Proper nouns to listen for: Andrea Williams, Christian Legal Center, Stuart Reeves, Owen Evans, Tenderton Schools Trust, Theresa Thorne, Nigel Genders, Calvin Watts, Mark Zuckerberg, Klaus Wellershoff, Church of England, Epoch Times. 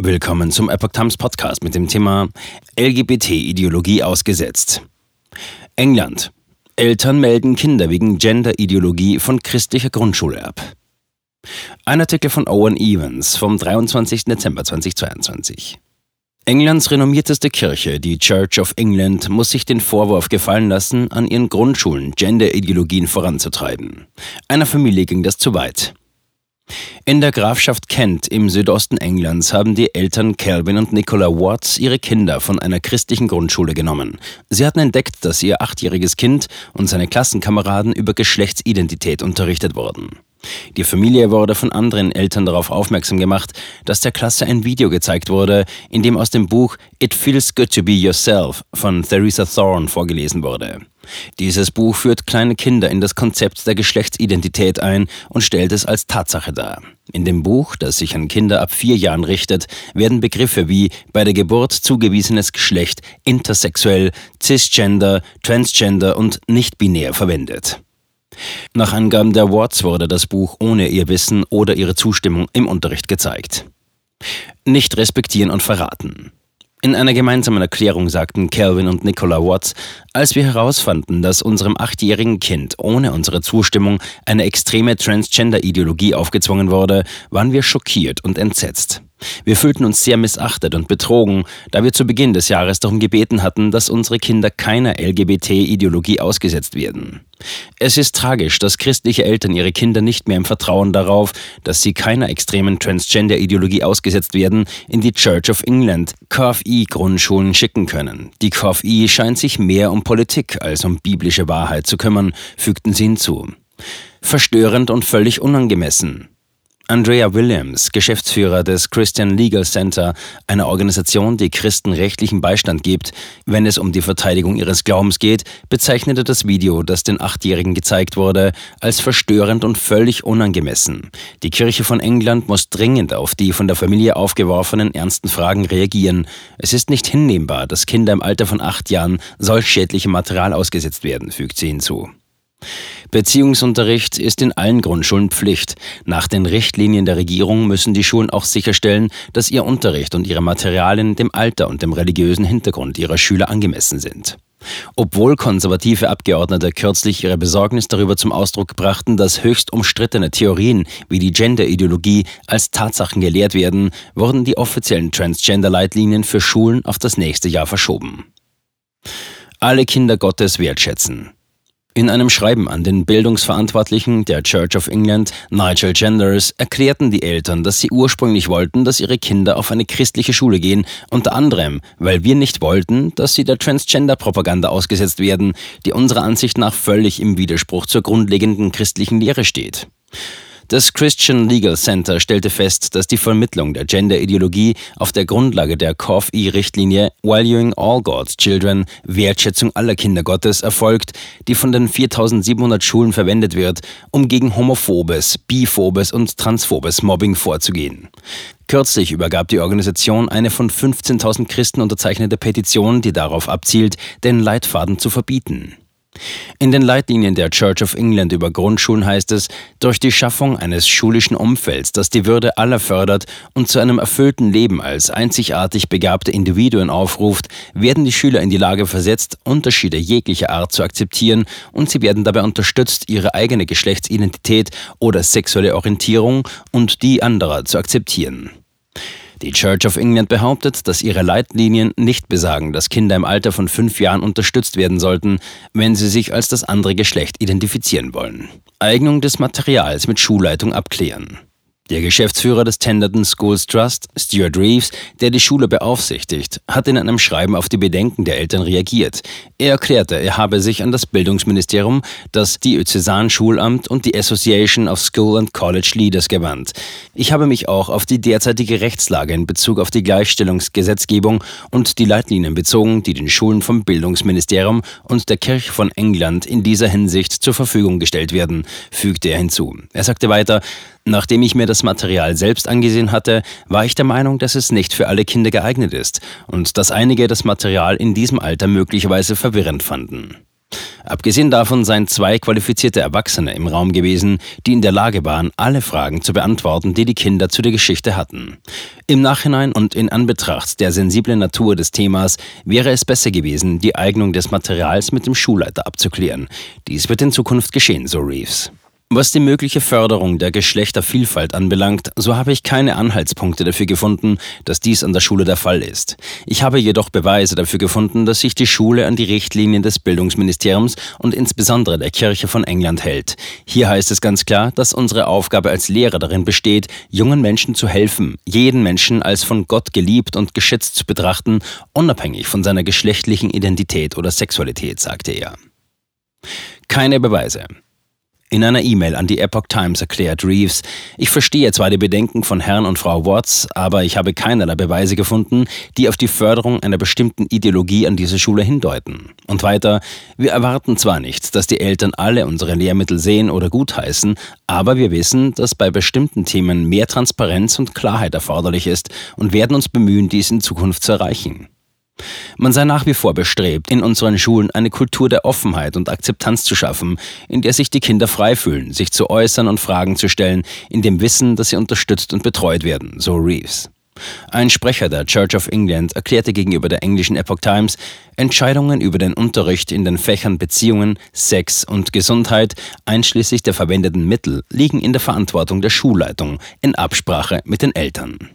Willkommen zum Epoch Times Podcast mit dem Thema LGBT-Ideologie ausgesetzt. England. Eltern melden Kinder wegen Gender-Ideologie von christlicher Grundschule ab. Ein Artikel von Owen Evans vom 23. Dezember 2022. Englands renommierteste Kirche, die Church of England, muss sich den Vorwurf gefallen lassen, an ihren Grundschulen Gender-Ideologien voranzutreiben. Einer Familie ging das zu weit. In der Grafschaft Kent im Südosten Englands haben die Eltern Calvin und Nicola Watts ihre Kinder von einer christlichen Grundschule genommen. Sie hatten entdeckt, dass ihr 8-jähriges Kind und seine Klassenkameraden über Geschlechtsidentität unterrichtet wurden. Die Familie wurde von anderen Eltern darauf aufmerksam gemacht, dass der Klasse ein Video gezeigt wurde, in dem aus dem Buch "It Feels Good to Be Yourself" von Theresa Thorne vorgelesen wurde. Dieses Buch führt kleine Kinder in das Konzept der Geschlechtsidentität ein und stellt es als Tatsache dar. In dem Buch, das sich an Kinder ab 4 Jahren richtet, werden Begriffe wie bei der Geburt zugewiesenes Geschlecht, intersexuell, cisgender, transgender und nicht-binär verwendet. Nach Angaben der Watts wurde das Buch ohne ihr Wissen oder ihre Zustimmung im Unterricht gezeigt. Nicht respektieren und verraten. In einer gemeinsamen Erklärung sagten Calvin und Nicola Watts: Als wir herausfanden, dass unserem 8-jährigen Kind ohne unsere Zustimmung eine extreme Transgender-Ideologie aufgezwungen wurde, waren wir schockiert und entsetzt. Wir fühlten uns sehr missachtet und betrogen, da wir zu Beginn des Jahres darum gebeten hatten, dass unsere Kinder keiner LGBT-Ideologie ausgesetzt werden. Es ist tragisch, dass christliche Eltern ihre Kinder nicht mehr im Vertrauen darauf, dass sie keiner extremen Transgender-Ideologie ausgesetzt werden, in die Church of England KFI-Grundschulen schicken können. Die KFI scheint sich mehr um Politik als um biblische Wahrheit zu kümmern, fügten sie hinzu. Verstörend und völlig unangemessen. Andrea Williams, Geschäftsführer des Christian Legal Center, einer Organisation, die Christen rechtlichen Beistand gibt, wenn es um die Verteidigung ihres Glaubens geht, bezeichnete das Video, das den 8-Jährigen gezeigt wurde, als verstörend und völlig unangemessen. Die Kirche von England muss dringend auf die von der Familie aufgeworfenen ernsten Fragen reagieren. Es ist nicht hinnehmbar, dass Kinder im Alter von 8 Jahren solch schädlichem Material ausgesetzt werden, fügt sie hinzu. Beziehungsunterricht ist in allen Grundschulen Pflicht. Nach den Richtlinien der Regierung müssen die Schulen auch sicherstellen, dass ihr Unterricht und ihre Materialien dem Alter und dem religiösen Hintergrund ihrer Schüler angemessen sind. Obwohl konservative Abgeordnete kürzlich ihre Besorgnis darüber zum Ausdruck brachten, dass höchst umstrittene Theorien wie die Gender-Ideologie als Tatsachen gelehrt werden, wurden die offiziellen Transgender-Leitlinien für Schulen auf das nächste Jahr verschoben. Alle Kinder Gottes wertschätzen. In einem Schreiben an den Bildungsverantwortlichen der Church of England, Nigel Genders, erklärten die Eltern, dass sie ursprünglich wollten, dass ihre Kinder auf eine christliche Schule gehen, unter anderem, weil wir nicht wollten, dass sie der Transgender-Propaganda ausgesetzt werden, die unserer Ansicht nach völlig im Widerspruch zur grundlegenden christlichen Lehre steht. Das Christian Legal Center stellte fest, dass die Vermittlung der Gender-Ideologie auf der Grundlage der KFI-Richtlinie Valuing All God's Children, Wertschätzung aller Kinder Gottes, erfolgt, die von den 4.700 Schulen verwendet wird, um gegen homophobes, biphobes und transphobes Mobbing vorzugehen. Kürzlich übergab die Organisation eine von 15.000 Christen unterzeichnete Petition, die darauf abzielt, den Leitfaden zu verbieten. In den Leitlinien der Church of England über Grundschulen heißt es: Durch die Schaffung eines schulischen Umfelds, das die Würde aller fördert und zu einem erfüllten Leben als einzigartig begabte Individuen aufruft, werden die Schüler in die Lage versetzt, Unterschiede jeglicher Art zu akzeptieren, und sie werden dabei unterstützt, ihre eigene Geschlechtsidentität oder sexuelle Orientierung und die anderer zu akzeptieren. Die Church of England behauptet, dass ihre Leitlinien nicht besagen, dass Kinder im Alter von 5 Jahren unterstützt werden sollten, wenn sie sich als das andere Geschlecht identifizieren wollen. Eignung des Materials mit Schulleitung abklären. Der Geschäftsführer des Tenderton Schools Trust, Stuart Reeves, der die Schule beaufsichtigt, hat in einem Schreiben auf die Bedenken der Eltern reagiert. Er erklärte, er habe sich an das Bildungsministerium, das Diözesanschulamt und die Association of School and College Leaders gewandt. Ich habe mich auch auf die derzeitige Rechtslage in Bezug auf die Gleichstellungsgesetzgebung und die Leitlinien bezogen, die den Schulen vom Bildungsministerium und der Kirche von England in dieser Hinsicht zur Verfügung gestellt werden, fügte er hinzu. Er sagte weiter: Nachdem ich mir das Material selbst angesehen hatte, war ich der Meinung, dass es nicht für alle Kinder geeignet ist und dass einige das Material in diesem Alter möglicherweise verwirrend fanden. Abgesehen davon seien 2 qualifizierte Erwachsene im Raum gewesen, die in der Lage waren, alle Fragen zu beantworten, die die Kinder zu der Geschichte hatten. Im Nachhinein und in Anbetracht der sensiblen Natur des Themas wäre es besser gewesen, die Eignung des Materials mit dem Schulleiter abzuklären. Dies wird in Zukunft geschehen, so Reeves. Was die mögliche Förderung der Geschlechtervielfalt anbelangt, so habe ich keine Anhaltspunkte dafür gefunden, dass dies an der Schule der Fall ist. Ich habe jedoch Beweise dafür gefunden, dass sich die Schule an die Richtlinien des Bildungsministeriums und insbesondere der Kirche von England hält. Hier heißt es ganz klar, dass unsere Aufgabe als Lehrer darin besteht, jungen Menschen zu helfen, jeden Menschen als von Gott geliebt und geschätzt zu betrachten, unabhängig von seiner geschlechtlichen Identität oder Sexualität, sagte er. Keine Beweise. In einer E-Mail an die Epoch Times erklärt Reeves, ich verstehe zwar die Bedenken von Herrn und Frau Watts, aber ich habe keinerlei Beweise gefunden, die auf die Förderung einer bestimmten Ideologie an diese Schule hindeuten. Und weiter, wir erwarten zwar nicht, dass die Eltern alle unsere Lehrmittel sehen oder gutheißen, aber wir wissen, dass bei bestimmten Themen mehr Transparenz und Klarheit erforderlich ist und werden uns bemühen, dies in Zukunft zu erreichen. Man sei nach wie vor bestrebt, in unseren Schulen eine Kultur der Offenheit und Akzeptanz zu schaffen, in der sich die Kinder frei fühlen, sich zu äußern und Fragen zu stellen, in dem Wissen, dass sie unterstützt und betreut werden, so Reeves. Ein Sprecher der Church of England erklärte gegenüber der englischen Epoch Times, Entscheidungen über den Unterricht in den Fächern Beziehungen, Sex und Gesundheit, einschließlich der verwendeten Mittel, liegen in der Verantwortung der Schulleitung, in Absprache mit den Eltern.